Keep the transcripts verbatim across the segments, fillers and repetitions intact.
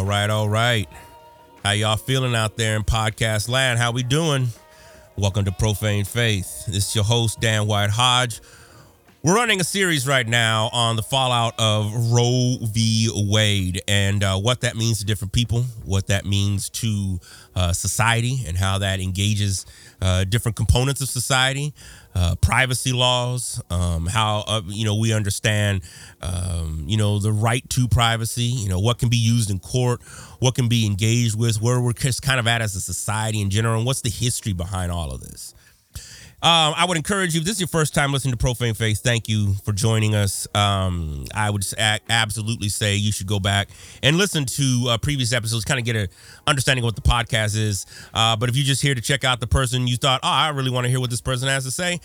All right, all right. How y'all feeling out there in podcast land? How we doing? Welcome to Profane Faith. This is your host, Dan White Hodge. We're running a series right now on the fallout of Roe v. Wade and uh, what that means to different people, what that means to uh, society, and how that engages uh, different components of society, uh, privacy laws, um, how uh, you know we understand um, you know the right to privacy, you know what can be used in court, what can be engaged with, where we're just kind of at as a society in general, and what's the history behind all of this. Um, I would encourage you, if this is your first time listening to Profane Faith, thank you for joining us. Um, I would a- absolutely say you should go back and listen to uh, previous episodes, kind of get an understanding of what the podcast is. Uh, but if you're just here to check out the person you thought, oh, I really want to hear what this person has to say,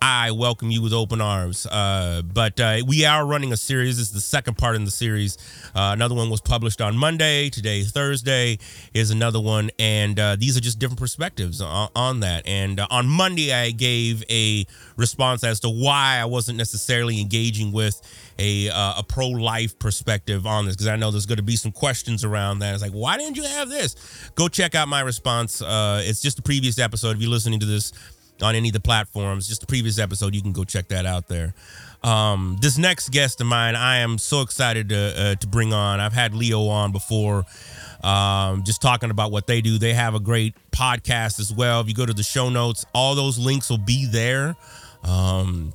I welcome you with open arms. Uh, but uh, we are running a series. This is the second part in the series. Uh, another one was published on Monday. Today, Thursday, is another one. And uh, these are just different perspectives on, on that. And uh, on Monday, I gave a response as to why I wasn't necessarily engaging with a, uh, a pro-life perspective on this, because I know there's going to be some questions around that. It's like, why didn't you have this? Go check out my response. Uh, it's just the previous episode. If you're listening to this on any of the platforms, just the previous episode, you can go check that out there. Um, this next guest of mine, I am so excited to uh, to bring on. I've had Leo on before, um, just talking about what they do. They have a great podcast as well. If you go to the show notes, all those links will be there. Um,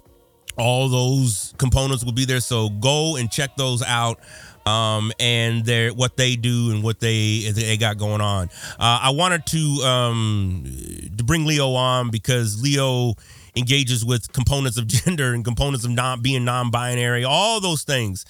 all those components will be there. So go and check those out. Um, and their, what they do and what they they got going on. Uh, I wanted to um, to bring Leo on because Leo engages with components of gender and components of non being non-binary, all those things.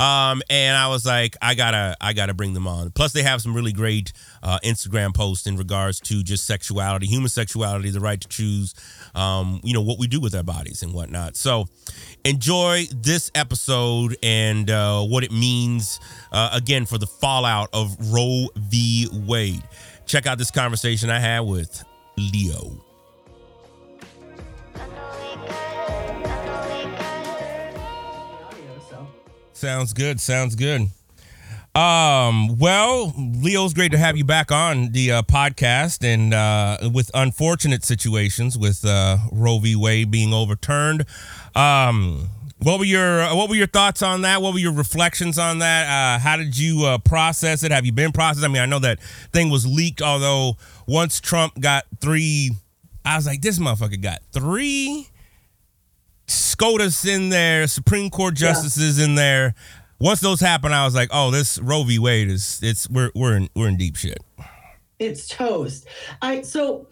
Um, and I was like, I gotta I gotta bring them on. Plus, they have some really great uh, Instagram posts in regards to just sexuality, human sexuality, the right to choose, um, you know, what we do with our bodies and whatnot. So enjoy this episode and uh, what it means, uh, again, for the fallout of Roe v. Wade. Check out this conversation I had with Leo. Sounds good. Sounds good. Um, well, Leo's great to have you back on the uh, podcast, and uh, with unfortunate situations with uh, Roe v. Wade being overturned. Um, what were your What were your thoughts on that? What were your reflections on that? Uh, how did you uh, process it? Have you been processed? I mean, I know that thing was leaked. Although once Trump got three, I was like, this motherfucker got three SCOTUS in there, Supreme Court justices yeah. in there. Once those happen, I was like, "Oh, this Roe v. Wade is it's we're we're in we're in deep shit. It's toast." I so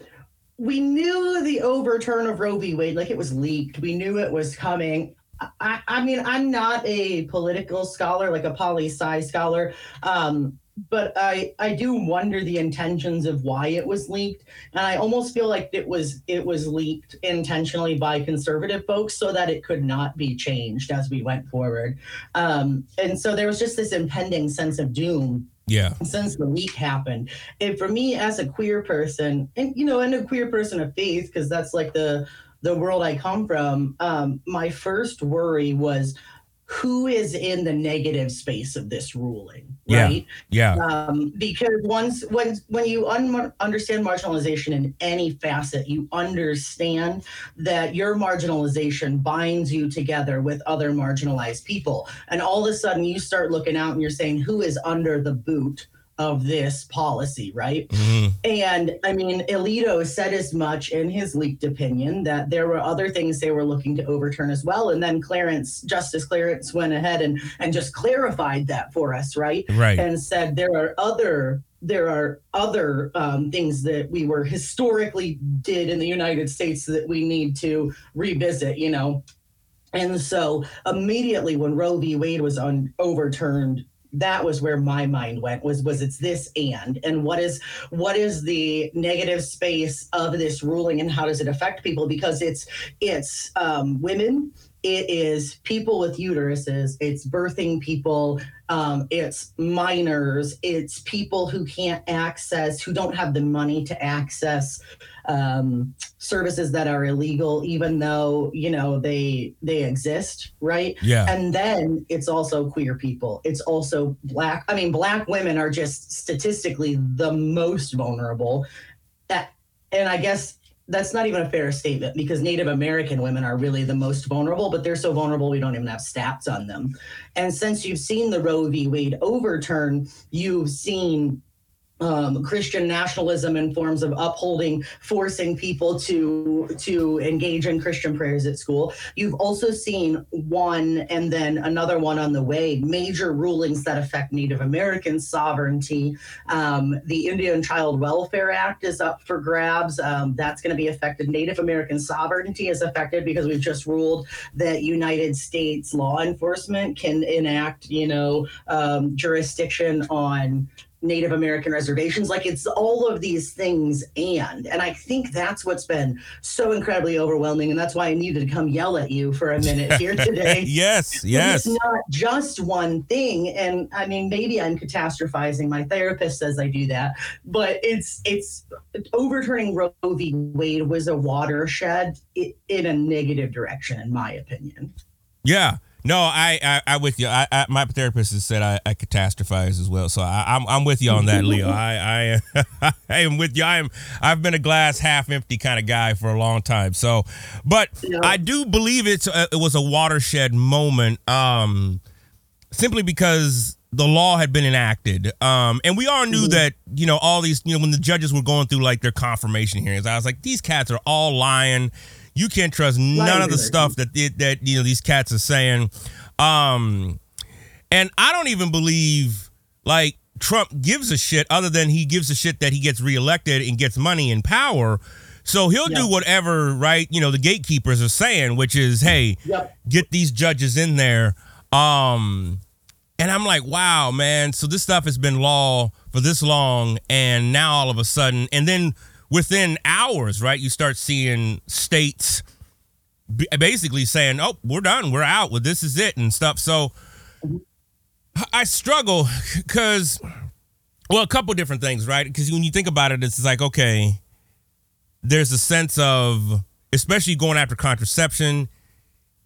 we knew the overturn of Roe v. Wade, like it was leaked. We knew it was coming. I, I mean, I'm not a political scholar, like a poli-sci scholar, um, but I I do wonder the intentions of why it was leaked, and I almost feel like it was it was leaked intentionally by conservative folks so that it could not be changed as we went forward, um, and so there was just this impending sense of doom. Yeah. Since the leak happened, and for me as a queer person, and you know, and a queer person of faith, because that's like the the world I come from, um, my first worry was, who is in the negative space of this ruling, right? Yeah. yeah. Um, because once when when you un- understand marginalization in any facet, you understand that your marginalization binds you together with other marginalized people. And all of a sudden you start looking out and you're saying, who is under the boot of this policy, right? Mm-hmm. And I mean, Alito said as much in his leaked opinion, that there were other things they were looking to overturn as well. And then Clarence, Justice Clarence went ahead and, and just clarified that for us, right? Right. And said there are other there are other um, things that we were historically did in the United States that we need to revisit, you know? And so immediately when Roe v. Wade was un- overturned, that was where my mind went, was was it's this and and what is what is the negative space of this ruling and how does it affect people, because it's it's um women It is people with uteruses, it's birthing people, um, it's minors, it's people who can't access, who don't have the money to access um, services that are illegal, even though, you know, they they exist, right? Yeah. And then it's also queer people. It's also Black. I mean, Black women are just statistically the most vulnerable. That, and I guess that's not even a fair statement, because Native American women are really the most vulnerable, but they're so vulnerable we don't even have stats on them. And since you've seen the Roe v. Wade overturn, you've seen um, Christian nationalism in forms of upholding, forcing people to to engage in Christian prayers at school. You've also seen one and then another one on the way, major rulings that affect Native American sovereignty. Um, the Indian Child Welfare Act is up for grabs. Um, that's going to be affected. Native American sovereignty is affected because we've just ruled that United States law enforcement can enact, you know, um, jurisdiction on Native American reservations. Like, it's all of these things. And, and I think that's what's been so incredibly overwhelming. And that's why I needed to come yell at you for a minute here today. Yes, yes. It's not just one thing. And I mean, maybe I'm catastrophizing. My therapist says I do that, but it's, it's overturning Roe v. Wade was a watershed in a negative direction, in my opinion. Yeah. No, I, I, I with you. I, I, my therapist has said I, I catastrophize as well, so I, I'm, I'm with you on that, Leo. I, I, I am with you. I am. I've been a glass half empty kind of guy for a long time. So, but yeah. I do believe it's uh, it was a watershed moment, um, simply because the law had been enacted, um, and we all knew that, you know, all these, you know, when the judges were going through like their confirmation hearings, I was like, these cats are all lying. You can't trust none of the stuff that it, that you know these cats are saying, um, and I don't even believe like Trump gives a shit other than he gives a shit that he gets reelected and gets money and power. So he'll yep. do whatever, right? You know, the gatekeepers are saying, which is, hey, yep. get these judges in there. Um, and I'm like, wow, man. So this stuff has been law for this long, and now all of a sudden, and then. Within hours, right, you start seeing states b- basically saying, oh, we're done. We're out. Well, this is it and stuff. So I struggle because, well, a couple different things, right? Because when you think about it, it's like, okay, there's a sense of, especially going after contraception,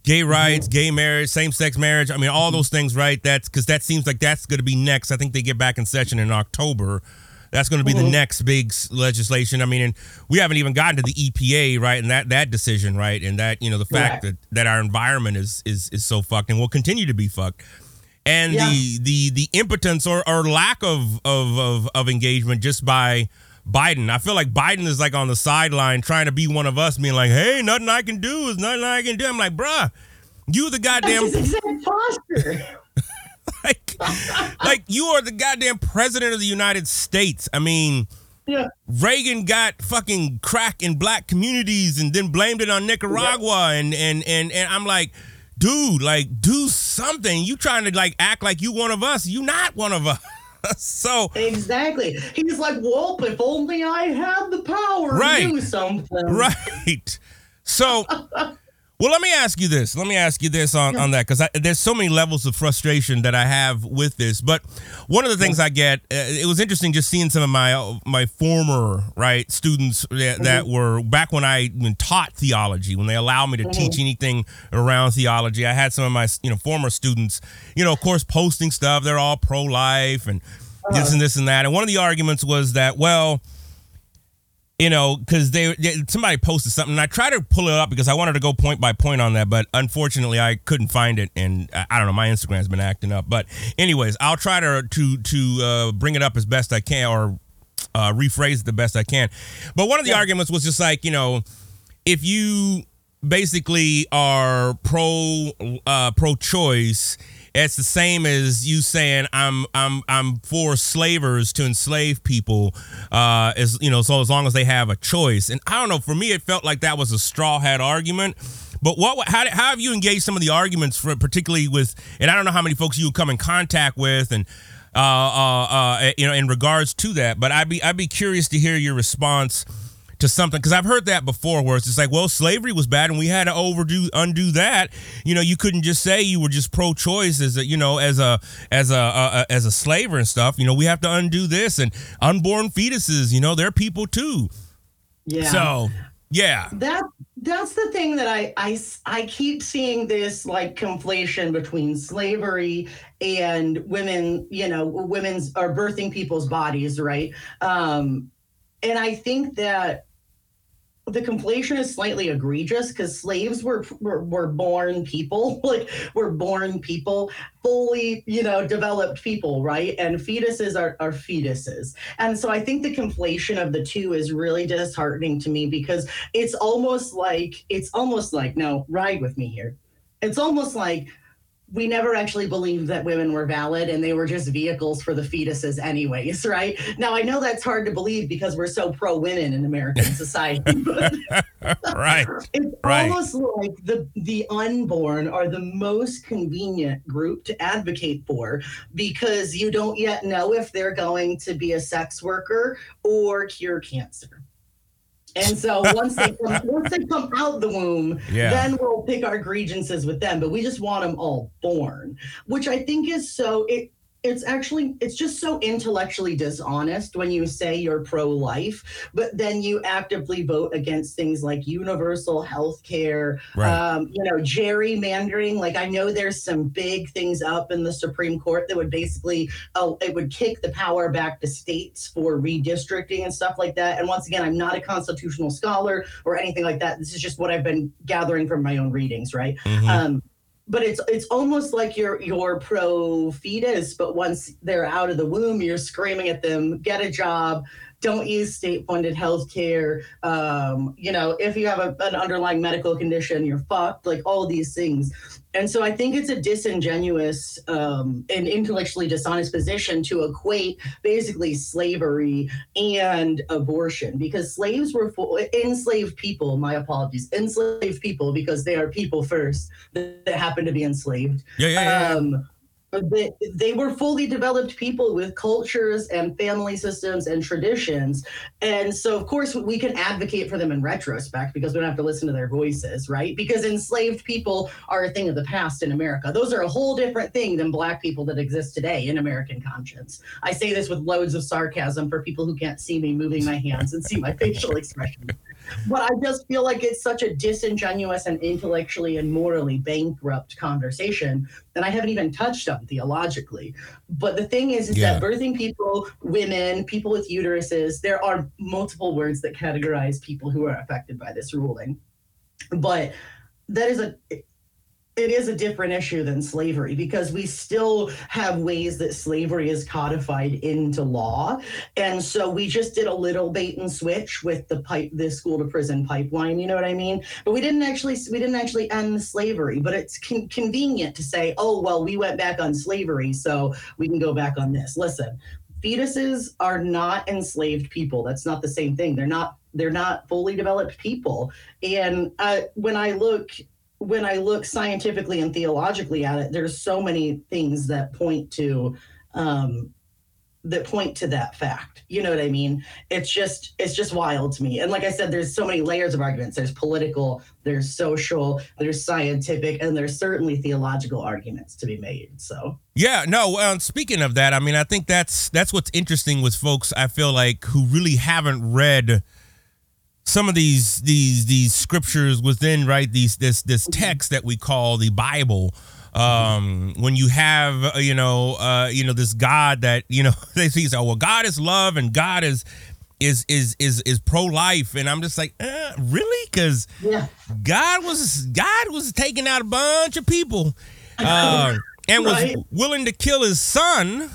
gay rights, mm-hmm. gay marriage, same-sex marriage. I mean, all mm-hmm. those things, right? That's because that seems like that's going to be next. I think they get back in session in October. That's going to be mm-hmm. the next big legislation. I mean, and we haven't even gotten to the E P A, right? And that that decision, right? And that, you know, the fact yeah. that, that our environment is is is so fucked and will continue to be fucked. And yeah. the the the impotence or, or lack of, of of of engagement just by Biden. I feel like Biden is like on the sideline trying to be one of us, being like, hey, nothing I can do is nothing I can do. I'm like, bruh, you the goddamn That's his exact posture. Like, like you are the goddamn president of the United States. I mean, yeah. Reagan got fucking crack in Black communities and then blamed it on Nicaragua. Yeah. And, and, and, and I'm like, dude, like, do something. You trying to, like, act like you one of us. You not one of us. So exactly. He's like, well, if only I had the power right. to do something. Right. So... Well, let me ask you this. Let me ask you this on, yeah. on that, because there's so many levels of frustration that I have with this. But one of the things I get, uh, it was interesting just seeing some of my my former right students that, mm-hmm. that were back when I when taught theology, when they allowed me to mm-hmm. teach anything around theology. I had some of my you know former students, you know, of course, posting stuff. They're all pro-life and uh-huh. this and this and that. And one of the arguments was that, well, you know, because they, somebody posted something and I tried to pull it up because I wanted to go point by point on that. But unfortunately, I couldn't find it. And I don't know, my Instagram has been acting up. But anyways, I'll try to to to uh, bring it up as best I can or uh, rephrase it the best I can. But one of the yeah. arguments was just like, you know, if you basically are pro uh, pro-choice, it's the same as you saying I'm I'm I'm for slavers to enslave people, uh, as you know, so as long as they have a choice. And I don't know, for me, it felt like that was a straw hat argument. But what how how have you engaged some of the arguments for particularly with? And I don't know how many folks you come in contact with, and uh, uh, uh, you know, in regards to that. But I'd be I'd be curious to hear your response to something, because I've heard that before, where it's just like, well, slavery was bad and we had to overdo undo that. You know, you couldn't just say you were just pro-choice as a, you know, as a as a, a, a as a slaver and stuff. You know, we have to undo this, and unborn fetuses, you know, they're people too. Yeah. So yeah, that that's the thing that I I I keep seeing, this like conflation between slavery and women. You know, women's are birthing people's bodies, right? Um, and I think that the conflation is slightly egregious, because slaves were, were were born people, like were born people, fully, you know, developed people, right? And fetuses are, are fetuses. And so I think the conflation of the two is really disheartening to me, because it's almost like, it's almost like, no, ride with me here. It's almost like we never actually believed that women were valid and they were just vehicles for the fetuses anyways, right? Now, I know that's hard to believe because we're so pro-women in American society. Right. It's right. almost like the, the unborn are the most convenient group to advocate for, because you don't yet know if they're going to be a sex worker or cure cancer. And so once they come, once they come out the womb, yeah. then we'll pick our grievances with them. But we just want them all born, which I think is so it it's actually it's just so intellectually dishonest when you say you're pro-life, but then you actively vote against things like universal health care, right. um, you know, gerrymandering. Like, I know there's some big things up in the Supreme Court that would basically oh, it would kick the power back to states for redistricting and stuff like that. And once again, I'm not a constitutional scholar or anything like that. This is just what I've been gathering from my own readings, right? Mm-hmm. Um, But it's it's almost like you're you're pro fetus, but once they're out of the womb, you're screaming at them, get a job, don't use state funded health care. Um, you know, if you have a, an underlying medical condition, you're fucked, like all these things. And so I think it's a disingenuous um, and intellectually dishonest position to equate basically slavery and abortion, because slaves were full, enslaved people. My apologies, enslaved people, because they are people first that happen to be enslaved. Yeah, yeah, yeah. Um, They, they were fully developed people with cultures and family systems and traditions. And so, of course, we can advocate for them in retrospect because we don't have to listen to their voices, right? Because enslaved people are a thing of the past in America. Those are a whole different thing than Black people that exist today in American conscience. I say this with loads of sarcasm for people who can't see me moving my hands and see my facial expression. But I just feel like it's such a disingenuous and intellectually and morally bankrupt conversation that I haven't even touched on theologically. But the thing is, is yeah. that birthing people, women, people with uteruses, there are multiple words that categorize people who are affected by this ruling. But that is a... It is a different issue than slavery, because we still have ways that slavery is codified into law. And so we just did a little bait and switch with the pipe, the school to prison pipeline, you know what I mean? But we didn't actually, we didn't actually end slavery, but it's con- convenient to say, oh, well, we went back on slavery, so we can go back on this. Listen, fetuses are not enslaved people. That's not the same thing. They're not, they're not fully developed people. And uh, when I look, when I look scientifically and theologically at it, there's so many things that point to um, that point to that fact. You know what I mean? It's just it's just wild to me. And like I said, there's so many layers of arguments. There's political, there's social, there's scientific, and there's certainly theological arguments to be made. So yeah, no. Um, speaking of that, I mean, I think that's that's what's interesting with folks. I feel like who really haven't read some of these these these scriptures within, right, these this this text that we call the Bible. Um, when you have you know uh, you know this God that you know they say, oh well, God is love and God is is is is is pro-life, and I'm just like, eh, really? Because yeah. God was God was taking out a bunch of people uh, and right. was willing to kill his son.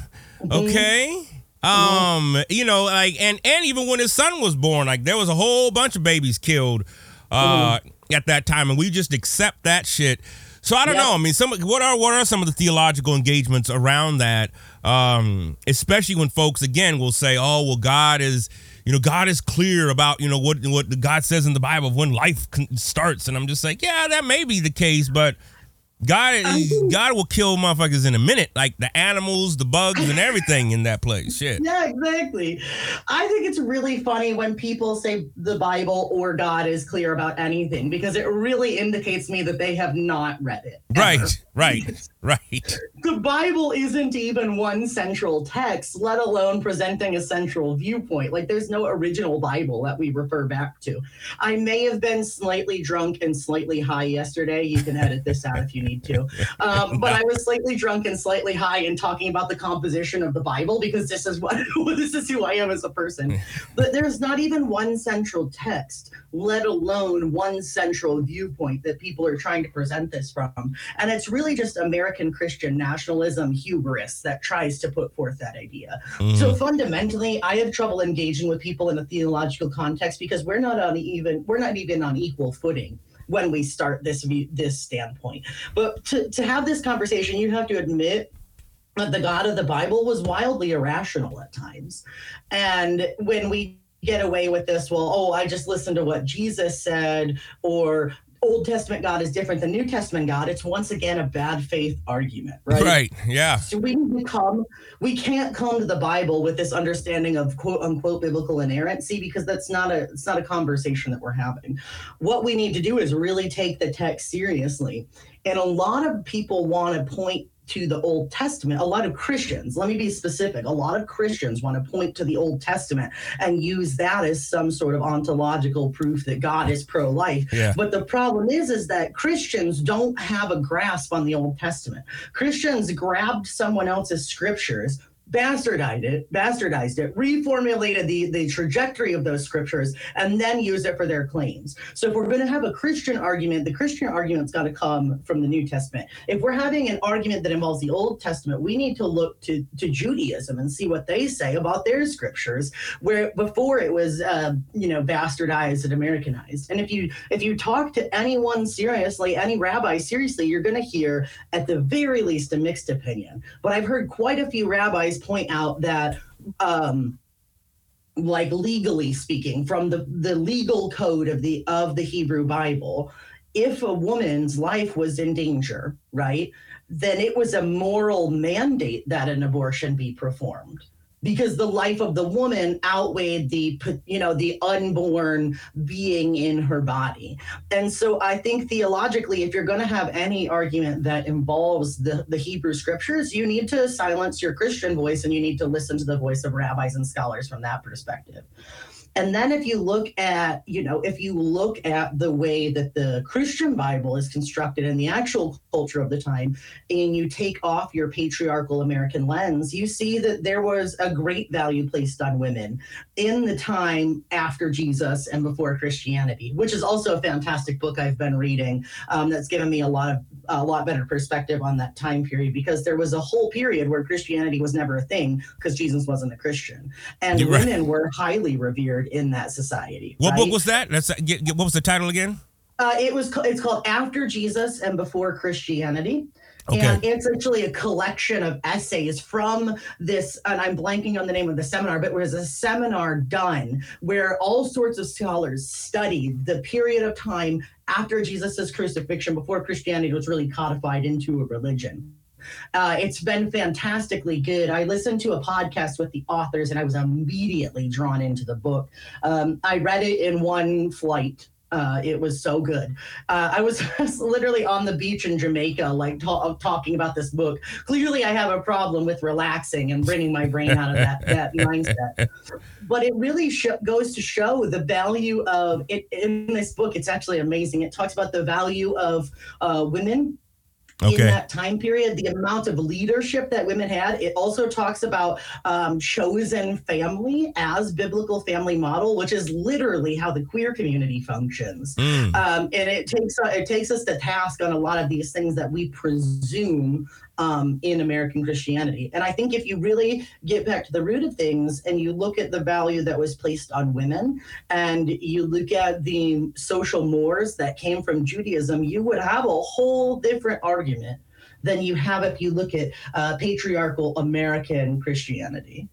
Okay. Um, mm-hmm. you know, like, and, and even when his son was born, like there was a whole bunch of babies killed, uh, mm-hmm. at that time. And we just accept that shit. So I don't yep. know. I mean, some, what are, what are some of the theological engagements around that? Um, especially when folks again will say, oh, well, God is, you know, God is clear about, you know, what, what God says in the Bible of when life starts. And I'm just like, yeah, that may be the case, but God, God will kill motherfuckers in a minute, like the animals, the bugs, and everything in that place. Shit. Yeah, exactly. I think it's really funny when people say the Bible or God is clear about anything, because it really indicates to me that they have not read it. Ever. Right, right, right. The Bible isn't even one central text, let alone presenting a central viewpoint. Like, there's no original Bible that we refer back to. I may have been slightly drunk and slightly high yesterday. You can edit this out if you need to. Um, but I was slightly drunk and slightly high and talking about the composition of the Bible, because this is what this is who I am as a person. But there's not even one central text, let alone one central viewpoint that people are trying to present this from. And it's really just American Christian nationalism hubris that tries to put forth that idea. Mm. So fundamentally, I have trouble engaging with people in a theological context, because we're not on even we're not even on equal footing when we start this this standpoint. But to, to have this conversation, you have to admit that the God of the Bible was wildly irrational at times. And when we get away with this, well, oh, I just listened to what Jesus said, or Old Testament God is different than New Testament God, it's once again a bad faith argument, right? Right, yeah. So we can come, we can't come to the Bible with this understanding of quote unquote biblical inerrancy, because that's not a it's not a conversation that we're having. What we need to do is really take the text seriously. And a lot of people want to point to the Old Testament. A lot of Christians, let me be specific, a lot of Christians want to point to the Old Testament and use that as some sort of ontological proof that God is pro-life. Yeah. But the problem is, is that Christians don't have a grasp on the Old Testament. Christians grabbed someone else's scriptures, bastardized it, bastardized it, reformulated the, the trajectory of those scriptures, and then used it for their claims. So if we're going to have a Christian argument, the Christian argument's got to come from the New Testament. If we're having an argument that involves the Old Testament, we need to look to, to Judaism and see what they say about their scriptures, where before it was, uh, you know, bastardized and Americanized. And if you, if you talk to anyone seriously, any rabbi seriously, you're going to hear, at the very least, a mixed opinion. But I've heard quite a few rabbis point out that um like legally speaking, from the the legal code of the of the Hebrew Bible, if a woman's life was in danger, right, then it was a moral mandate that an abortion be performed, because the life of the woman outweighed the, you know, the unborn being in her body. And so I think theologically, if you're going to have any argument that involves the, the Hebrew scriptures, you need to silence your Christian voice, and you need to listen to the voice of rabbis and scholars from that perspective. And then if you look at, you know, if you look at the way that the Christian Bible is constructed in the actual culture of the time, and you take off your patriarchal American lens, you see that there was a great value placed on women in the time after Jesus and before Christianity, which is also a fantastic book I've been reading, um, that's given me a lot of a lot better perspective on that time period, because there was a whole period where Christianity was never a thing because Jesus wasn't a Christian. And You're women right. were highly revered in that society. What right? book was that? That's get, get, what was the title again? Uh, it was it's called After Jesus and Before Christianity. Okay. And it's actually a collection of essays from this, and I'm blanking on the name of the seminar, but it was a seminar done where all sorts of scholars studied the period of time after Jesus's crucifixion, before Christianity was really codified into a religion. Uh, it's been fantastically good. I listened to a podcast with the authors, and I was immediately drawn into the book. Um, I read it in one flight. Uh, it was so good. Uh, I was literally on the beach in Jamaica, like ta- talking about this book. Clearly, I have a problem with relaxing and bringing my brain out of that, that mindset. But it really sh- goes to show the value of it in this book. It's actually amazing. It talks about the value of uh, women. Okay. In that time period, the amount of leadership that women had. It also talks about um, chosen family as biblical family model, which is literally how the queer community functions. Mm. Um, and it takes uh, it takes us to task on a lot of these things that we presume um, in American Christianity. And I think if you really get back to the root of things and you look at the value that was placed on women, and you look at the social mores that came from Judaism, you would have a whole different argument than you have if you look at uh, patriarchal American Christianity.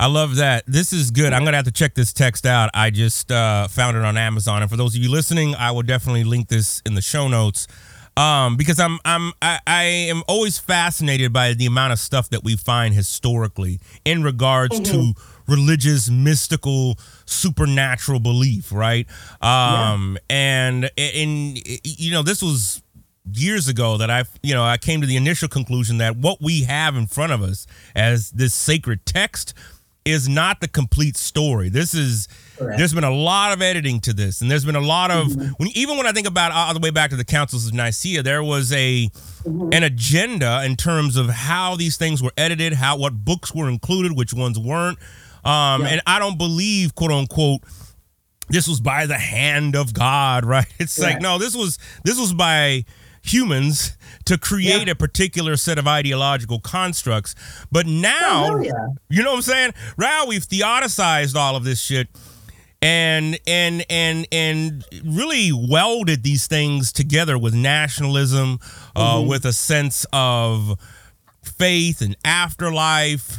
I love that. This is good. I'm going to have to check this text out. I just uh, found it on Amazon. And for those of you listening, I will definitely link this in the show notes. Um, because I'm I'm I, I am always fascinated by the amount of stuff that we find historically in regards mm-hmm. to religious, mystical, supernatural belief, right? Um, yeah. and in you know, this was years ago that I you know I came to the initial conclusion that what we have in front of us as this sacred text is not the complete story. This is Correct. There's been a lot of editing to this, and there's been a lot of mm-hmm. when even when I think about all the way back to the Councils of Nicaea, there was a mm-hmm. an agenda in terms of how these things were edited, how what books were included, which ones weren't. Um, yeah. And I don't believe, quote unquote, this was by the hand of God, right? It's Correct. Like no, this was this was by humans to create yeah. a particular set of ideological constructs. But now, oh, yeah. you know what I'm saying? Now we've theodicized all of this shit and and and and really welded these things together with nationalism, mm-hmm. uh, with a sense of faith and afterlife,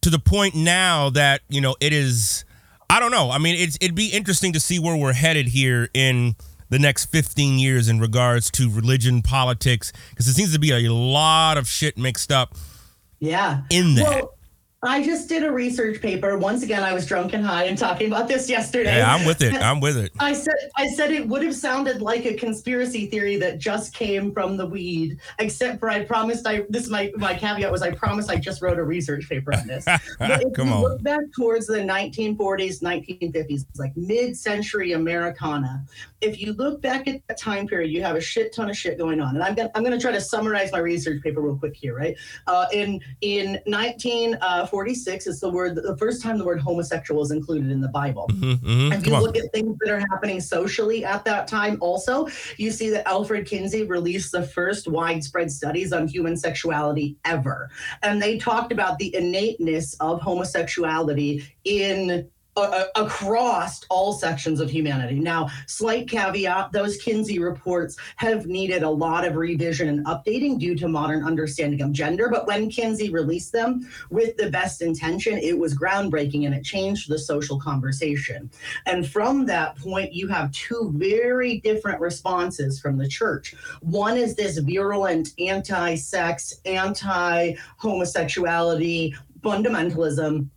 to the point now that, you know, it is, I don't know. I mean, it's, it'd be interesting to see where we're headed here in the next fifteen years in regards to religion, politics, because it seems to be a lot of shit mixed up. Yeah. In that. Well, I just did a research paper. Once again, I was drunk and high and talking about this yesterday. Yeah, I'm with it. I'm with it. I said I said it would have sounded like a conspiracy theory that just came from the weed, except for I promised I this is my, my caveat was I promised I just wrote a research paper on this. But if Come you on. Look back towards the nineteen forties, nineteen fifties, like mid-century Americana. If you look back at that time period, you have a shit ton of shit going on. And I'm gonna I'm gonna try to summarize my research paper real quick here, right? Uh, in in nineteen forty-six is the word the first time the word homosexual is included in the Bible. Mm-hmm, mm-hmm. If you Come look on. At things that are happening socially at that time, also you see that Alfred Kinsey released the first widespread studies on human sexuality ever, and they talked about the innateness of homosexuality in. Uh, across all sections of humanity. Now, slight caveat, those Kinsey reports have needed a lot of revision and updating due to modern understanding of gender, but when Kinsey released them with the best intention, it was groundbreaking and it changed the social conversation. And from that point, you have two very different responses from the church. One is this virulent anti-sex, anti-homosexuality, fundamentalism.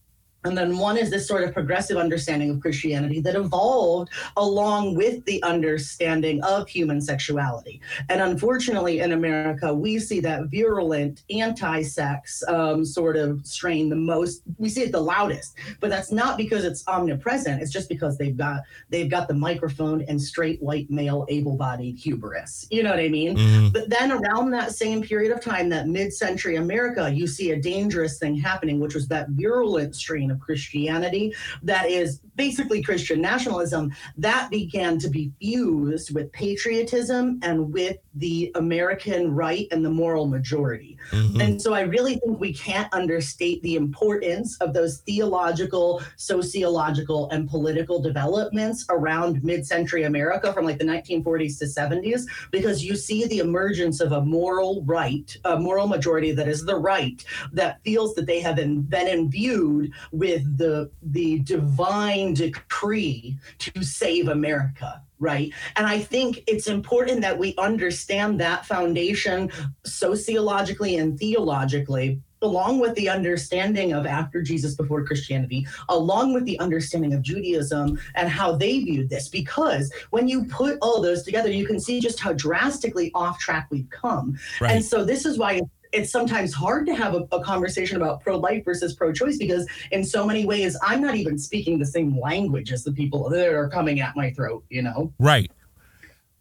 And then one is this sort of progressive understanding of Christianity that evolved along with the understanding of human sexuality. And unfortunately, in America, we see that virulent anti-sex um, sort of strain the most. We see it the loudest, but that's not because it's omnipresent. It's just because they've got they've got the microphone and straight white male able-bodied hubris. You know what I mean? Mm-hmm. But then around that same period of time, that mid-century America, you see a dangerous thing happening, which was that virulent strain of Christianity that is basically Christian nationalism that began to be fused with patriotism and with the American right and the moral majority. Mm-hmm. And so I really think we can't understate the importance of those theological, sociological, and political developments around mid-century America from like the nineteen forties to seventies, because you see the emergence of a moral right, a moral majority that is the right, that feels that they have been imbued with the the divine decree to save America, right? And I think it's important that we understand that foundation sociologically and theologically, along with the understanding of after Jesus, before Christianity, along with the understanding of Judaism and how they viewed this. Because when you put all those together, you can see just how drastically off track we've come. Right. And so this is why it's It's sometimes hard to have a, a conversation about pro-life versus pro-choice, because in so many ways, I'm not even speaking the same language as the people that are coming at my throat, you know? Right.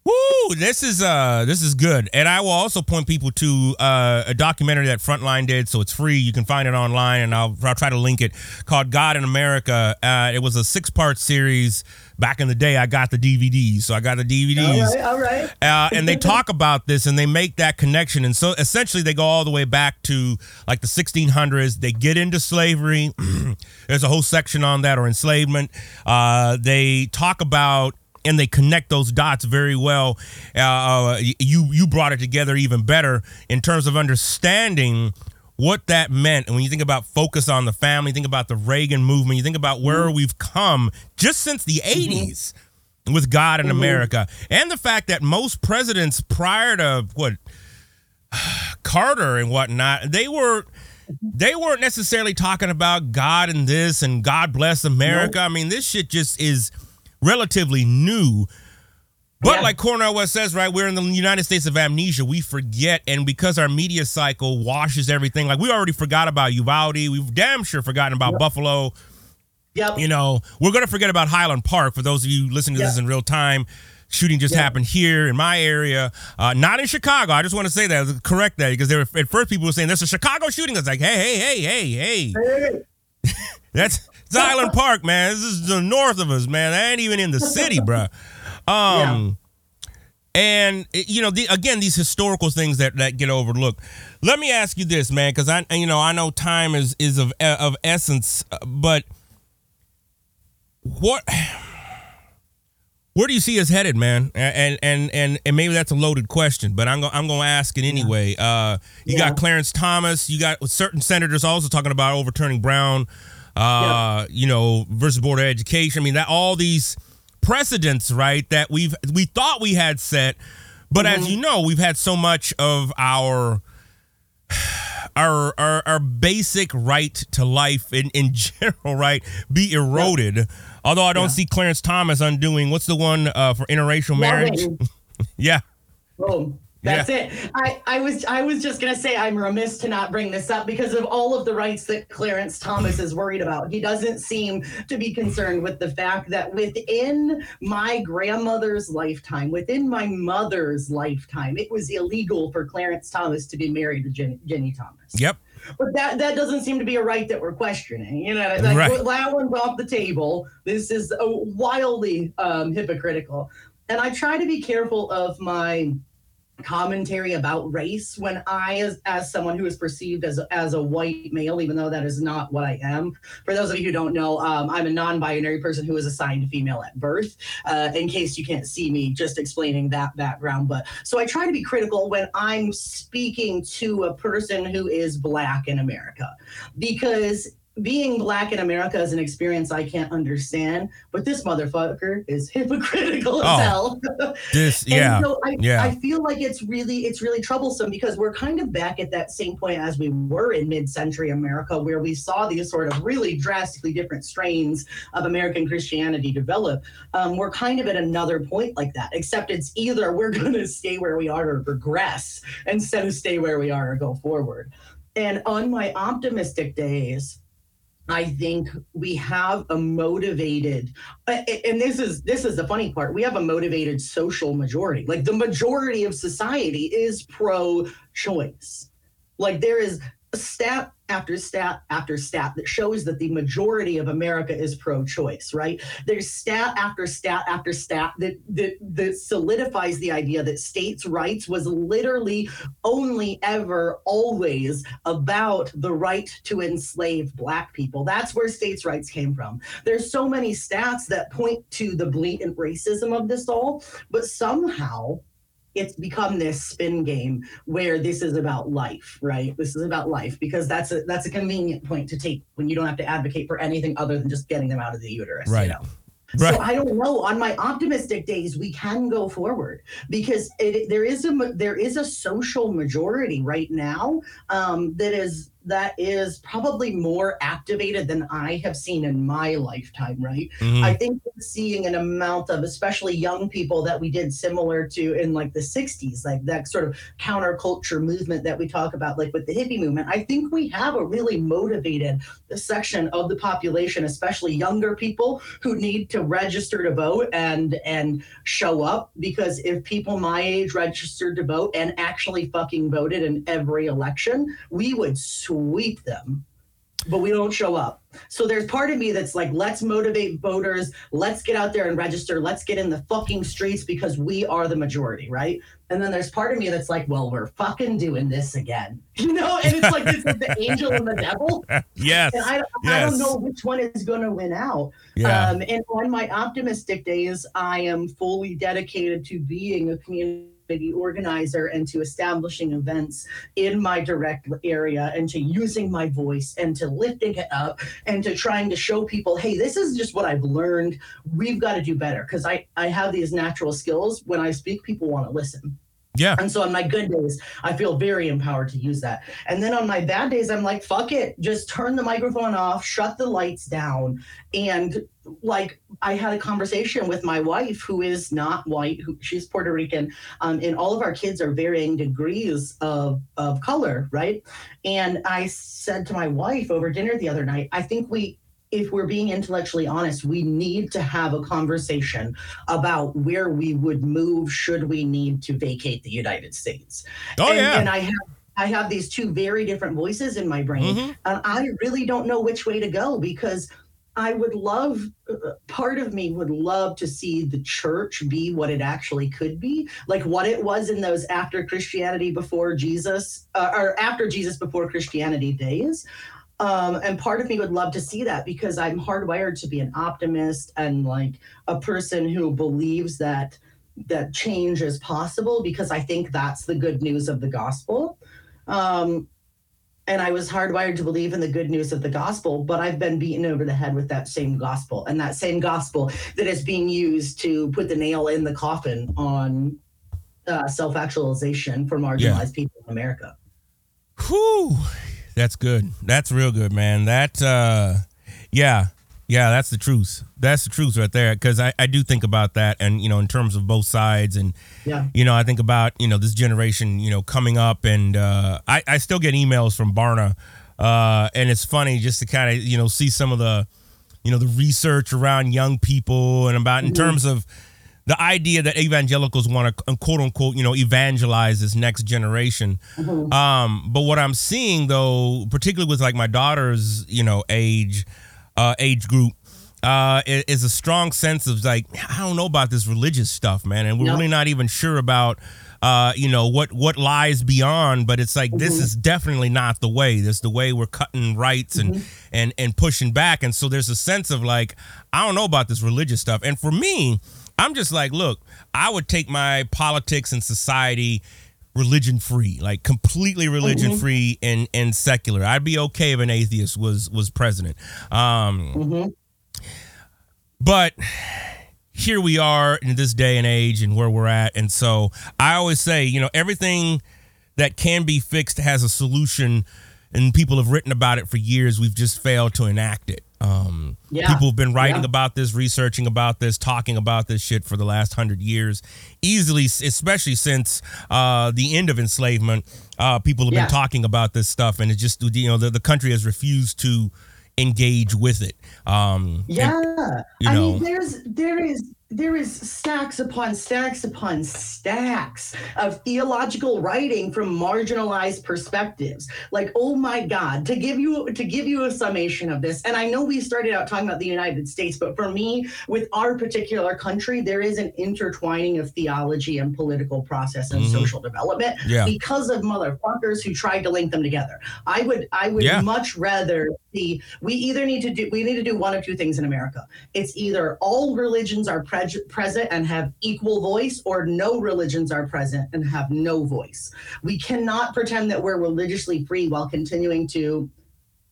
Woo! This is uh, this is good. And I will also point people to uh, a documentary that Frontline did, so it's free. You can find it online, and I'll, I'll try to link it, called God in America. Uh, it was a six-part series. Back in the day, I got the D V Ds, so I got the D V Ds. All right, all right. Uh, and they talk about this, and they make that connection. And so, essentially, they go all the way back to, like, the sixteen hundreds. They get into slavery. There's a whole section on that, or enslavement. Uh, they talk about, and they connect those dots very well. Uh, you, you brought it together even better in terms of understanding what that meant. And when you think about focus on the family, think about the Reagan movement, you think about where mm-hmm. we've come just since the eighties, with God in mm-hmm. America, and the fact that most presidents prior to what Carter and whatnot, they were they weren't necessarily talking about God and this and God bless America. Nope. I mean, this shit just is relatively new. But yeah. like Cornel West says, right, we're in the United States of amnesia. We forget. And because our media cycle washes everything, like we already forgot about Uvalde. We've damn sure forgotten about yep. Buffalo. Yep. You know, we're going to forget about Highland Park. For those of you listening to yep. this in real time, shooting just yep. happened here in my area. Uh, not in Chicago. I just want to say that. Correct that. Because there were, at first people were saying, there's a Chicago shooting. It's like, hey, hey, hey, hey, hey. hey. That's it's Highland Park, man. This is the north of us, man. I ain't even in the city, bro. Um, yeah. and you know, the, again, these historical things that, that get overlooked. Let me ask you this, man. Cause I, you know, I know time is, is of, of essence, but what, where do you see us headed, man? And, and, and, and maybe that's a loaded question, but I'm going to, I'm going to ask it anyway. Uh, you yeah. got Clarence Thomas, you got certain senators also talking about overturning Brown, uh, yeah. you know, versus Board of Education. I mean, that all these precedents, right, that we've we thought we had set, but mm-hmm. as you know, we've had so much of our our our, our basic right to life in, in general, right, be eroded. Yep. Although I don't yeah. see Clarence Thomas undoing what's the one uh, for interracial marriage. yeah. Boom. That's yeah. it. I, I was I was just going to say I'm remiss to not bring this up because of all of the rights that Clarence Thomas is worried about. He doesn't seem to be concerned with the fact that within my grandmother's lifetime, within my mother's lifetime, it was illegal for Clarence Thomas to be married to Gin- Ginny Thomas. Yep. But that, that doesn't seem to be a right that we're questioning. You know, like, right. that one's off the table. This is wildly um, hypocritical. And I try to be careful of my commentary about race when I, as, as someone who is perceived as as a white male, even though that is not what I am. For those of you who don't know, um, I'm a non-binary person who was assigned female at birth, uh, in case you can't see me just explaining that background. But so I try to be critical when I'm speaking to a person who is Black in America, because being Black in America is an experience I can't understand, but this motherfucker is hypocritical as oh, hell. This, yeah, and so I, yeah. I feel like it's really, it's really troublesome because we're kind of back at that same point as we were in mid-century America, where we saw these sort of really drastically different strains of American Christianity develop. Um, we're kind of at another point like that, except it's either we're going to stay where we are or regress instead of stay where we are or go forward. And on my optimistic days, I think we have a motivated, and this is this is the funny part, we have a motivated social majority. Like the majority of society is pro-choice. Like there is stat after stat after stat that shows that the majority of America is pro-choice, right? There's stat after stat after stat that, that that solidifies the idea that states' rights was literally only ever always about the right to enslave Black people. That's where states' rights came from. There's so many stats that point to the blatant racism of this all, but somehow it's become this spin game where this is about life, right? This is about life because that's a that's a convenient point to take when you don't have to advocate for anything other than just getting them out of the uterus, right. you know? Right. So I don't know. On my optimistic days, we can go forward because it, there is a there is a social majority right now um, that is that is probably more activated than I have seen in my lifetime. Right. Mm-hmm. I think we're seeing an amount of especially young people that we did similar to in like the sixties, like that sort of counterculture movement that we talk about, like with the hippie movement. I think we have a really motivated section of the population, especially younger people who need to register to vote and, and show up, because if people my age registered to vote and actually fucking voted in every election, we would sweep them, but we don't show up. So there's part of me that's like, let's motivate voters. Let's get out there and register. Let's get in the fucking streets because we are the majority, right? And then there's part of me that's like, well, we're fucking doing this again, you know? And it's like, this is the angel and the devil. Yes. And I, yes. I don't know which one is going to win out. Yeah. Um, and on my optimistic days, I am fully dedicated to being a community committee organizer and to establishing events in my direct area and to using my voice and to lifting it up and to trying to show people, hey, this is just what I've learned. We've got to do better because I, I have these natural skills. When I speak, people want to listen. Yeah. And so on my good days, I feel very empowered to use that. And then on my bad days, I'm like, fuck it. Just turn the microphone off, shut the lights down. And like, I had a conversation with my wife, who is not white, who, she's Puerto Rican, um, and all of our kids are varying degrees of, of color, right? And I said to my wife over dinner the other night, I think we... if we're being intellectually honest, we need to have a conversation about where we would move should we need to vacate the United States. Oh, and, yeah. And I have, I have these two very different voices in my brain. Mm-hmm. And I really don't know which way to go because I would love, part of me would love to see the church be what it actually could be, like what it was in those after Christianity before Jesus, uh, or after Jesus before Christianity days. Um, and part of me would love to see that because I'm hardwired to be an optimist and like a person who believes that that change is possible because I think that's the good news of the gospel. Um, and I was hardwired to believe in the good news of the gospel, but I've been beaten over the head with that same gospel and that same gospel that is being used to put the nail in the coffin on uh, self-actualization for marginalized yeah. people in America. Whew. That's good. That's real good, man. That, uh, yeah, yeah, that's the truth. That's the truth right there. Because I, I do think about that. And, you know, in terms of both sides and, yeah. you know, I think about, you know, this generation, you know, coming up and uh, I, I still get emails from Barna. Uh, and it's funny just to kind of, you know, see some of the, you know, the research around young people and about in mm-hmm. terms of the idea that evangelicals want to, quote unquote, you know, evangelize this next generation. Mm-hmm. Um, but what I'm seeing, though, particularly with like my daughter's, you know, age, uh, age group, uh, is a strong sense of like, I don't know about this religious stuff, man. And we're no. really not even sure about, uh, you know, what what lies beyond. But it's like, mm-hmm. this is definitely not the way. This is the way we're cutting rights mm-hmm. and, and, and pushing back. And so there's a sense of like, I don't know about this religious stuff. And for me, I'm just like, look, I would take my politics and society religion free, like completely religion mm-hmm. free and, and secular. I'd be okay if an atheist was was president. Um, mm-hmm. But here we are in this day and age and where we're at. And so I always say, you know, everything that can be fixed has a solution. And people have written about it for years. We've just failed to enact it. Um, yeah. People have been writing yeah. about this, researching about this, talking about this shit for the last hundred years, easily, especially since uh, the end of enslavement. Uh, people have yeah. been talking about this stuff, and it just, you know, the, the country has refused to engage with it. Um, yeah, and, you know, I mean, there's there is. There is stacks upon stacks upon stacks of theological writing from marginalized perspectives. Like, oh my God, to give you to give you a summation of this. And I know we started out talking about the United States, but for me, with our particular country, there is an intertwining of theology and political process and mm-hmm. social development yeah. because of motherfuckers who tried to link them together. I would I would yeah. much rather see we either need to do we need to do one of two things in America. It's either all religions are present and have equal voice, or no religions are present and have no voice. We cannot pretend that we're religiously free while continuing to,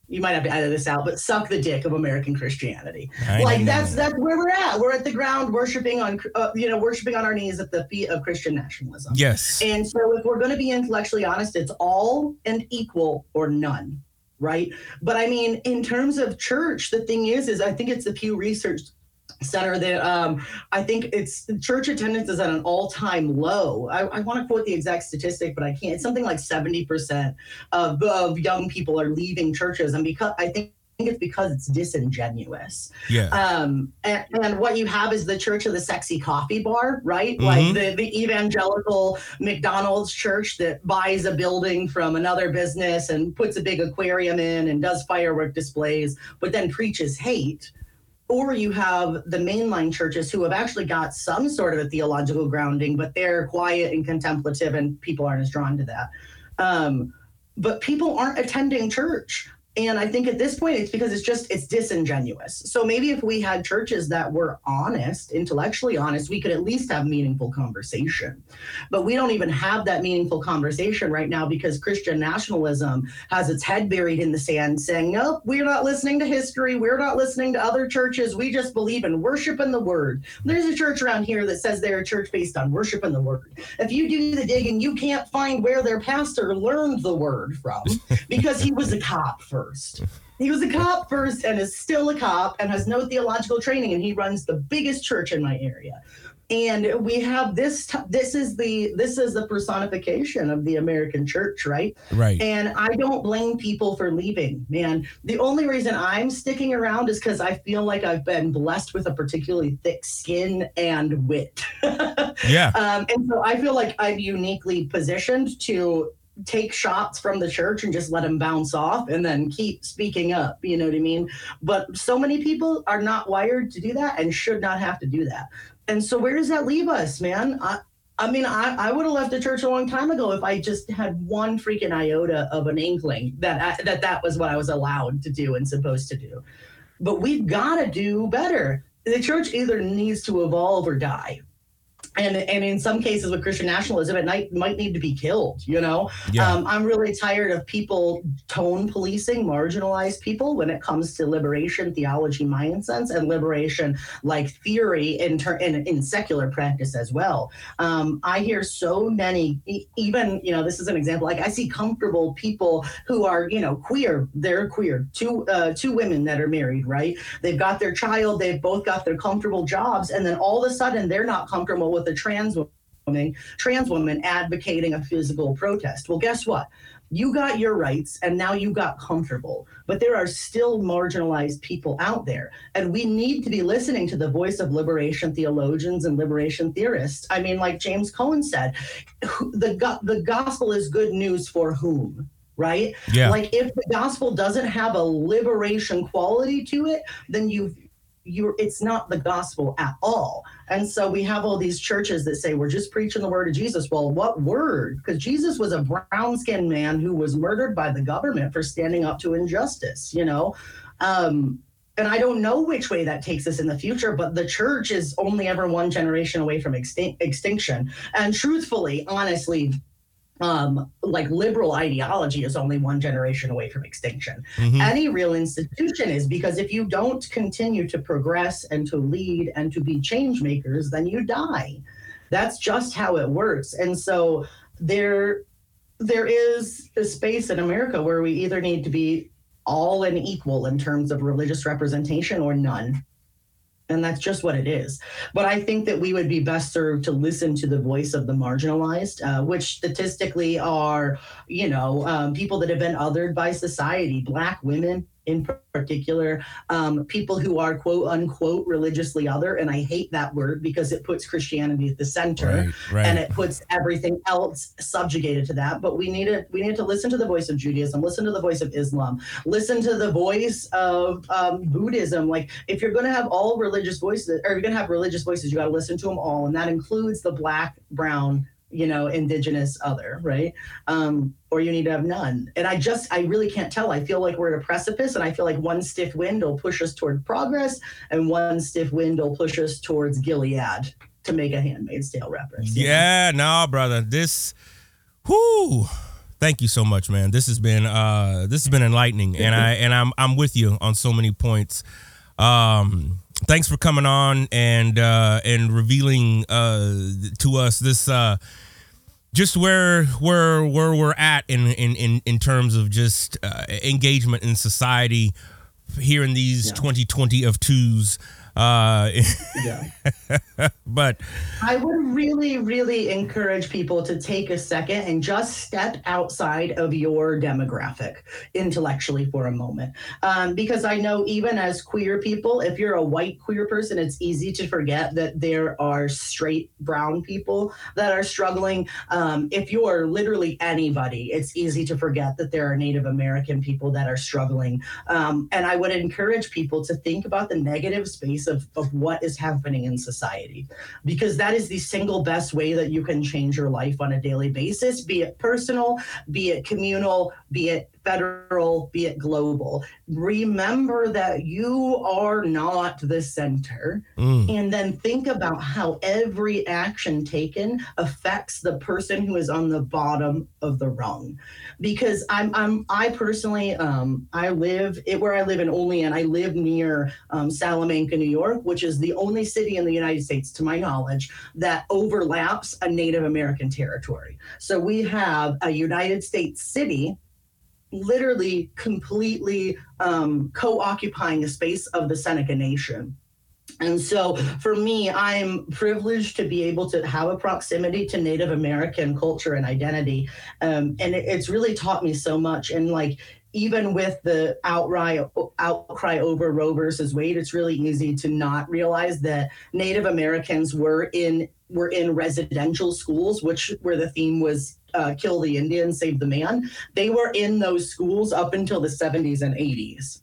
you might have to edit this out, but suck the dick of American Christianity. I like know. that's that's where we're at. We're at the ground worshiping on, uh, you know, worshiping on our knees at the feet of Christian nationalism. Yes. And so if we're going to be intellectually honest, it's all and equal or none. Right. But I mean, in terms of church, the thing is, is I think it's the Pew Research Center that um, I think it's church attendance is at an all-time low. I, I want to quote the exact statistic, but I can't. It's something like seventy percent of, of young people are leaving churches, and because I think it's because it's disingenuous. Yeah. Um. And, and what you have is the church of the sexy coffee bar, right? Mm-hmm. Like the the evangelical McDonald's church that buys a building from another business and puts a big aquarium in and does firework displays, but then preaches hate. Or you have the mainline churches who have actually got some sort of a theological grounding, but they're quiet and contemplative and people aren't as drawn to that. Um, but people aren't attending church. And I think at this point, it's because it's just, it's disingenuous. So maybe if we had churches that were honest, intellectually honest, we could at least have meaningful conversation. But we don't even have that meaningful conversation right now because Christian nationalism has its head buried in the sand saying, nope, we're not listening to history. We're not listening to other churches. We just believe in worship and the word. There's a church around here that says they're a church based on worship and the word. If you do the digging, you can't find where their pastor learned the word from because he was a cop first. First. He was a cop first and is still a cop and has no theological training, and he runs the biggest church in my area. And we have this, this is the, this is the personification of the American church, right? Right. And I don't blame people for leaving, man. The only reason I'm sticking around is because I feel like I've been blessed with a particularly thick skin and wit. Yeah. Um, and so I feel like I'm uniquely positioned to take shots from the church and just let them bounce off and then keep speaking up. You know what I mean? But so many people are not wired to do that and should not have to do that. And so where does that leave us, man? I, I mean, I, I would have left the church a long time ago if I just had one freaking iota of an inkling that I, that that was what I was allowed to do and supposed to do. But we've got to do better. The church either needs to evolve or die. And and in some cases with Christian nationalism, it might, might need to be killed, you know? Yeah. Um, I'm really tired of people tone policing marginalized people when it comes to liberation theology mindsets and liberation like theory in, ter- in, in secular practice as well. Um, I hear so many, even, you know, this is an example, like I see comfortable people who are, you know, queer, they're queer, two, uh, two women that are married, right? They've got their child, they've both got their comfortable jobs, and then all of a sudden they're not comfortable with a trans woman, trans woman advocating a physical protest. Well, guess what? You got your rights and now you got comfortable, but there are still marginalized people out there. And we need to be listening to the voice of liberation theologians and liberation theorists. I mean, like James Cohen said, the, go- the gospel is good news for whom? Right? Yeah. Like if the gospel doesn't have a liberation quality to it, then you've You're, it's not the gospel at all. And so we have all these churches that say, we're just preaching the word of Jesus. Well, what word? Because Jesus was a brown-skinned man who was murdered by the government for standing up to injustice, you know? Um, and I don't know which way that takes us in the future, but the church is only ever one generation away from extin- extinction. And truthfully, honestly, Um, like liberal ideology is only one generation away from extinction. Mm-hmm. Any real institution is, because if you don't continue to progress and to lead and to be change makers, then you die. That's just how it works. And so there, there is a space in America where we either need to be all and equal in terms of religious representation or none. And that's just what it is. But I think that we would be best served to listen to the voice of the marginalized, uh, which statistically are, you know, um, people that have been othered by society, Black women in particular, um, people who are, quote unquote, religiously other. And I hate that word because it puts Christianity at the center, right, right. And it puts everything else subjugated to that. But we need to, we need to listen to the voice of Judaism, listen to the voice of Islam, listen to the voice of um, Buddhism. Like if you're going to have all religious voices, or you're going to have religious voices, you got to listen to them all. And that includes the Black, brown, you know, indigenous, other, right? Um, or you need to have none. And I just, I really can't tell. I feel like we're at a precipice, and I feel like one stiff wind will push us toward progress and one stiff wind will push us towards Gilead, to make a Handmaid's Tale reference. Yeah, no, nah, brother, this, whoo, thank you so much, man. This has been, uh, this has been enlightening, and I, and I'm, I'm with you on so many points. Um, Thanks for coming on and uh, and revealing uh, to us this uh, just where where where we're at in in, in, in terms of just uh, engagement in society here in these yeah. twenty twenty of twos. Uh, yeah. But I would really, really encourage people to take a second and just step outside of your demographic intellectually for a moment. Um, because I know even as queer people, if you're a white queer person, it's easy to forget that there are straight brown people that are struggling. Um, if you're literally anybody, it's easy to forget that there are Native American people that are struggling. Um, and I would encourage people to think about the negative space Of, of what is happening in society, because that is the single best way that you can change your life on a daily basis, be it personal, be it communal, be it federal, be it global. Remember that you are not the center. Mm. And then think about how every action taken affects the person who is on the bottom of the rung. Because I'm, I'm, I personally, um, I live it where I live in Olean. I live near um, Salamanca, New York, which is the only city in the United States, to my knowledge, that overlaps a Native American territory. So we have a United States city literally completely um, co-occupying the space of the Seneca Nation. And so for me, I'm privileged to be able to have a proximity to Native American culture and identity. Um, and it, it's really taught me so much. And like, even with the outcry, outcry over Roe versus Wade, it's really easy to not realize that Native Americans were in were in residential schools, which where the theme was uh, kill the Indian, save the man. They were in those schools up until the seventies and eighties.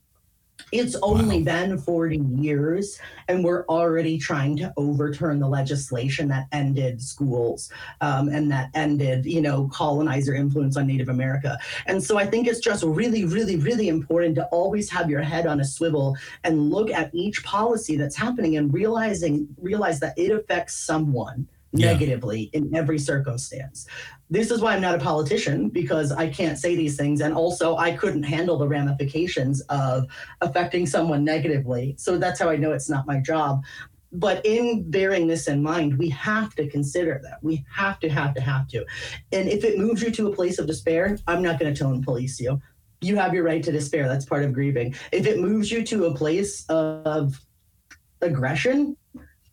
It's only wow. been forty years, and we're already trying to overturn the legislation that ended schools um, and that ended, you know, colonizer influence on Native America. And so I think it's just really, really, really important to always have your head on a swivel and look at each policy that's happening and realizing realize that it affects someone yeah. negatively in every circumstance. This is why I'm not a politician, because I can't say these things. And also I couldn't handle the ramifications of affecting someone negatively. So that's how I know it's not my job. But in bearing this in mind, we have to consider that. We have to, have to, have to. And if it moves you to a place of despair, I'm not going to tone police you. You have your right to despair. That's part of grieving. If it moves you to a place of aggression,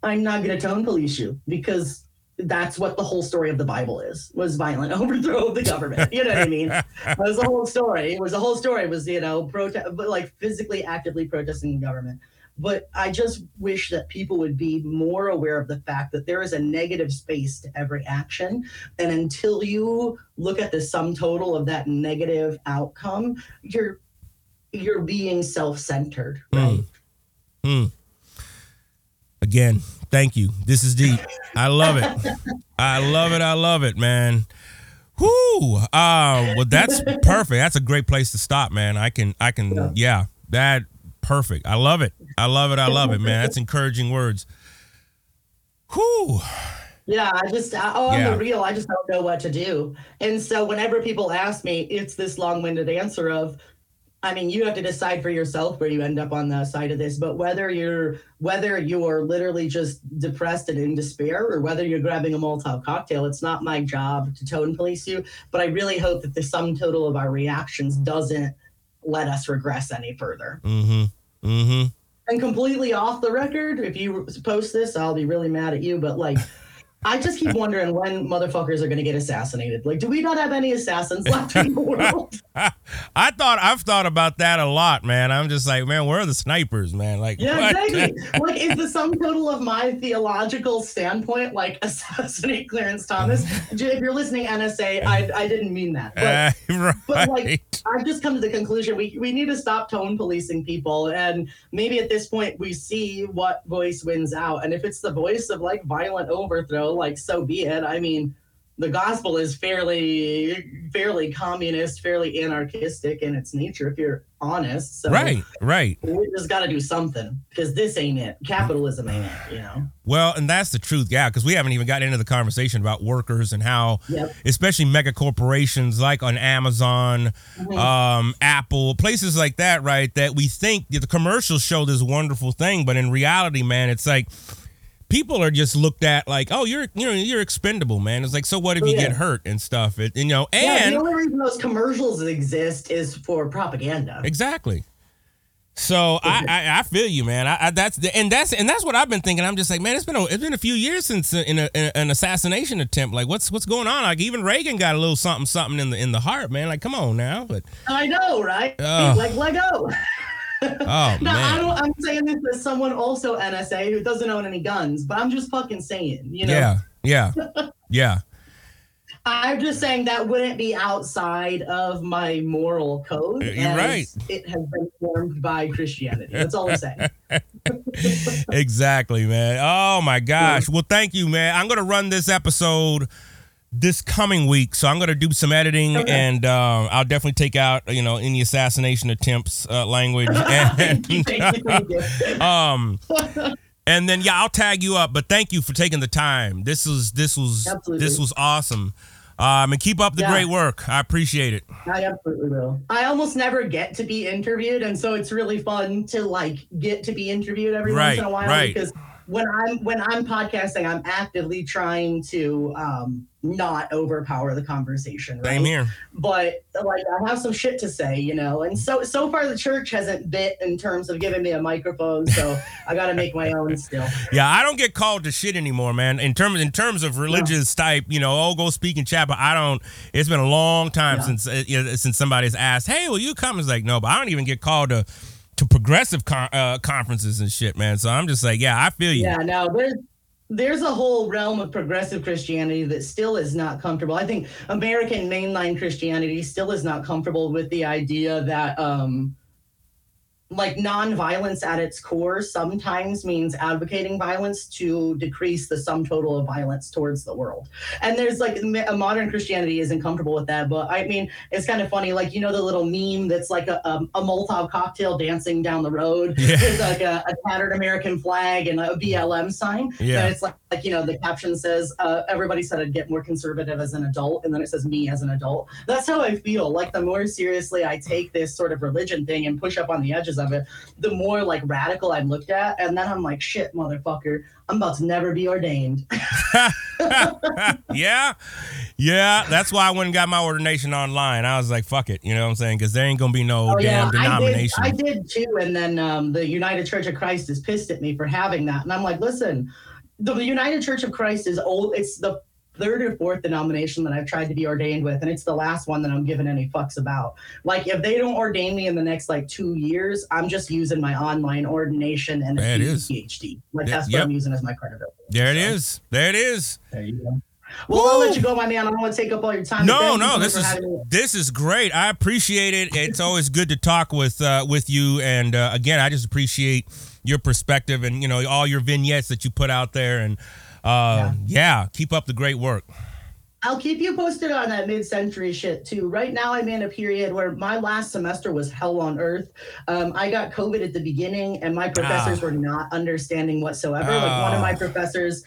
I'm not going to tone police you, because that's what the whole story of the Bible is, was violent overthrow of the government. You know what I mean? It was the whole story. It was the whole story. It was, you know, protest, but like physically actively protesting the government. But I just wish that people would be more aware of the fact that there is a negative space to every action. And until you look at the sum total of that negative outcome, you're, you're being self-centered. Right? Mm. Mm. Again, thank you. This is deep. I love it. I love it. I love it, man. Whoo. Uh, well, that's perfect. That's a great place to stop, man. I can, I can, yeah, yeah that perfect. I love it. I love it. I love it, man. That's encouraging words. Whoo. Yeah, I just, I, oh, on yeah. the real, I just don't know what to do. And so whenever people ask me, it's this long-winded answer of, I mean, you have to decide for yourself where you end up on the side of this, but whether you're whether you're literally just depressed and in despair, or whether you're grabbing a Molotov cocktail, it's not my job to tone police you. But I really hope that the sum total of our reactions doesn't let us regress any further. Mm-hmm. Mm-hmm. And completely off the record, if you post this, I'll be really mad at you. But like, I just keep wondering when motherfuckers are going to get assassinated. Like, do we not have any assassins left in the world? I thought, I've thought about that a lot, man. I'm just like, man, where are the snipers, man? Like, yeah, what? Exactly. Like, is the sum total of my theological standpoint, like, assassinate Clarence Thomas? If you're listening, N S A, I, I didn't mean that. But, uh, right. but, like, I've just come to the conclusion we, we need to stop tone policing people. And maybe at this point we see what voice wins out. And if it's the voice of, like, violent overthrow, like, so be it. I mean, the gospel is fairly, fairly communist, fairly anarchistic in its nature, if you're honest. So right, right. We just got to do something, because this ain't it. Capitalism ain't it, you know? Well, and that's the truth, yeah, because we haven't even gotten into the conversation about workers and how, yep. especially mega corporations like on Amazon, mm-hmm. um, Apple, places like that, right, that we think that the commercials show this wonderful thing, but in reality, man, it's like, people are just looked at like, oh, you're you know you're expendable, man. It's like, so what if you yeah. get hurt and stuff? It, you know, and yeah, the only reason those commercials exist is for propaganda. Exactly. So I, I, I feel you, man. I, I that's the, and that's and that's what I've been thinking. I'm just like, man, it's been a, it's been a few years since in a, in a, an assassination attempt. Like, what's what's going on? Like, even Reagan got a little something something in the in the heart, man. Like, come on now. But I know, right? Uh, like, let go. Oh, now, man. I don't, I'm saying this as someone also N S A who doesn't own any guns, but I'm just fucking saying, you know? Yeah, yeah, yeah. I'm just saying that wouldn't be outside of my moral code. You're right. It has been formed by Christianity. That's all I'm saying. Exactly, man. Oh, my gosh. Yeah. Well, thank you, man. I'm going to run this episode this coming week. So I'm going to do some editing, okay. and um, I'll definitely take out, you know, any assassination attempts, uh, language. And, um, and then, yeah, I'll tag you up. But thank you for taking the time. This was this was absolutely. This was awesome. Um, and keep up the yeah. great work. I appreciate it. I absolutely will. I almost never get to be interviewed. And so it's really fun to like get to be interviewed every right, once in a while. Right. Because when I'm when I'm podcasting, I'm actively trying to um, not overpower the conversation. Right? Same here. But like I have some shit to say, you know, and so so far the church hasn't bit in terms of giving me a microphone. So I got to make my own still. Yeah, I don't get called to shit anymore, man. In terms in terms of religious yeah. type, you know, oh, go speak in chapel. I don't. It's been a long time yeah. since you know, since somebody's asked, hey, will you come? It's like, no, but I don't even get called to. to progressive con- uh, conferences and shit, man. So I'm just like, yeah, I feel you. Yeah, no, there's, there's a whole realm of progressive Christianity that still is not comfortable. I think American mainline Christianity still is not comfortable with the idea that um, like nonviolence at its core sometimes means advocating violence to decrease the sum total of violence towards the world. And there's like a modern Christianity isn't comfortable with that. But I mean, it's kind of funny. Like, you know, the little meme that's like a, a, a Molotov cocktail dancing down the road. Yeah. There's like a, a tattered American flag and a B L M sign. Yeah. And it's like, like, you know, the caption says, uh, everybody said I'd get more conservative as an adult. And then it says me as an adult. That's how I feel. Like the more seriously I take this sort of religion thing and push up on the edges of it, the more like radical I'm looked at, and then I'm like, shit, motherfucker, I'm about to never be ordained. yeah, yeah. That's why I went and got my ordination online. I was like, fuck it, you know what I'm saying? Because there ain't gonna be no oh, damn yeah. denomination. I did, I did too, and then um, the United Church of Christ is pissed at me for having that, and I'm like, listen, the United Church of Christ is old. It's the third or fourth denomination that I've tried to be ordained with, and it's the last one that I'm giving any fucks about. Like, if they don't ordain me in the next like two years, I'm just using my online ordination and a PhD. Like, that's what I'm using as my credibility. There it is. There it is. There you go. Well, woo! I'll let you go, my man. I don't want to take up all your time. No, no, this is this is great. I appreciate it. It's always good to talk with uh, with you. And uh, again, I just appreciate your perspective and you know all your vignettes that you put out there and. Uh, yeah. yeah, keep up the great work. I'll keep you posted on that mid-century shit, too. Right now, I'm in a period where my last semester was hell on earth. Um, I got COVID at the beginning, and my professors ah. were not understanding whatsoever. Ah. Like, one of my professors...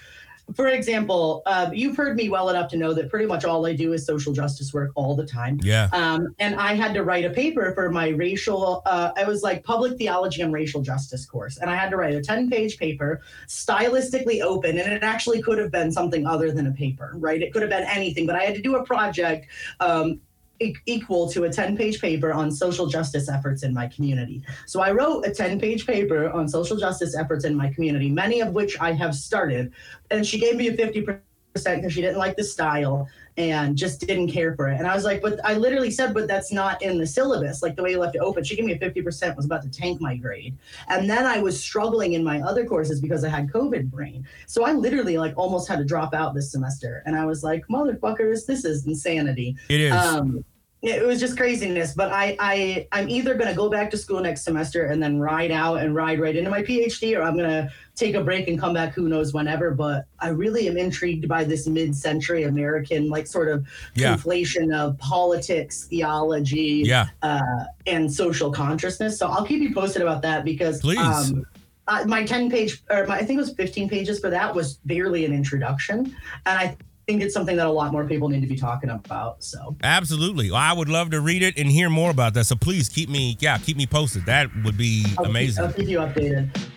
For example, uh, you've heard me well enough to know that pretty much all I do is social justice work all the time. Yeah. Um, and I had to write a paper for my racial, uh, I was like public theology and racial justice course. And I had to write a ten page paper, stylistically open. And it actually could have been something other than a paper, right? It could have been anything, but I had to do a project um, e- equal to a ten page paper on social justice efforts in my community. So I wrote a ten page paper on social justice efforts in my community, many of which I have started. And she gave me a fifty percent because she didn't like the style and just didn't care for it. And I was like, but I literally said, but that's not in the syllabus. Like the way you left it open, she gave me a fifty percent, was about to tank my grade. And then I was struggling in my other courses because I had COVID brain. So I literally like almost had to drop out this semester. And I was like, motherfuckers, this is insanity. It is. Um, It was just craziness, but I, I, I'm either going to go back to school next semester and then ride out and ride right into my PhD, or I'm going to take a break and come back who knows whenever. But I really am intrigued by this mid-century American, like sort of yeah. conflation of politics, theology, yeah. uh, and social consciousness. So I'll keep you posted about that because... Please. Um, uh, my ten page, or my, I think it was fifteen pages for that, was barely an introduction. And I... Th- I think it's something that a lot more people need to be talking about. So absolutely, well, I would love to read it and hear more about that. So please keep me, yeah, keep me posted. That would be I'll amazing. Keep, I'll keep you updated.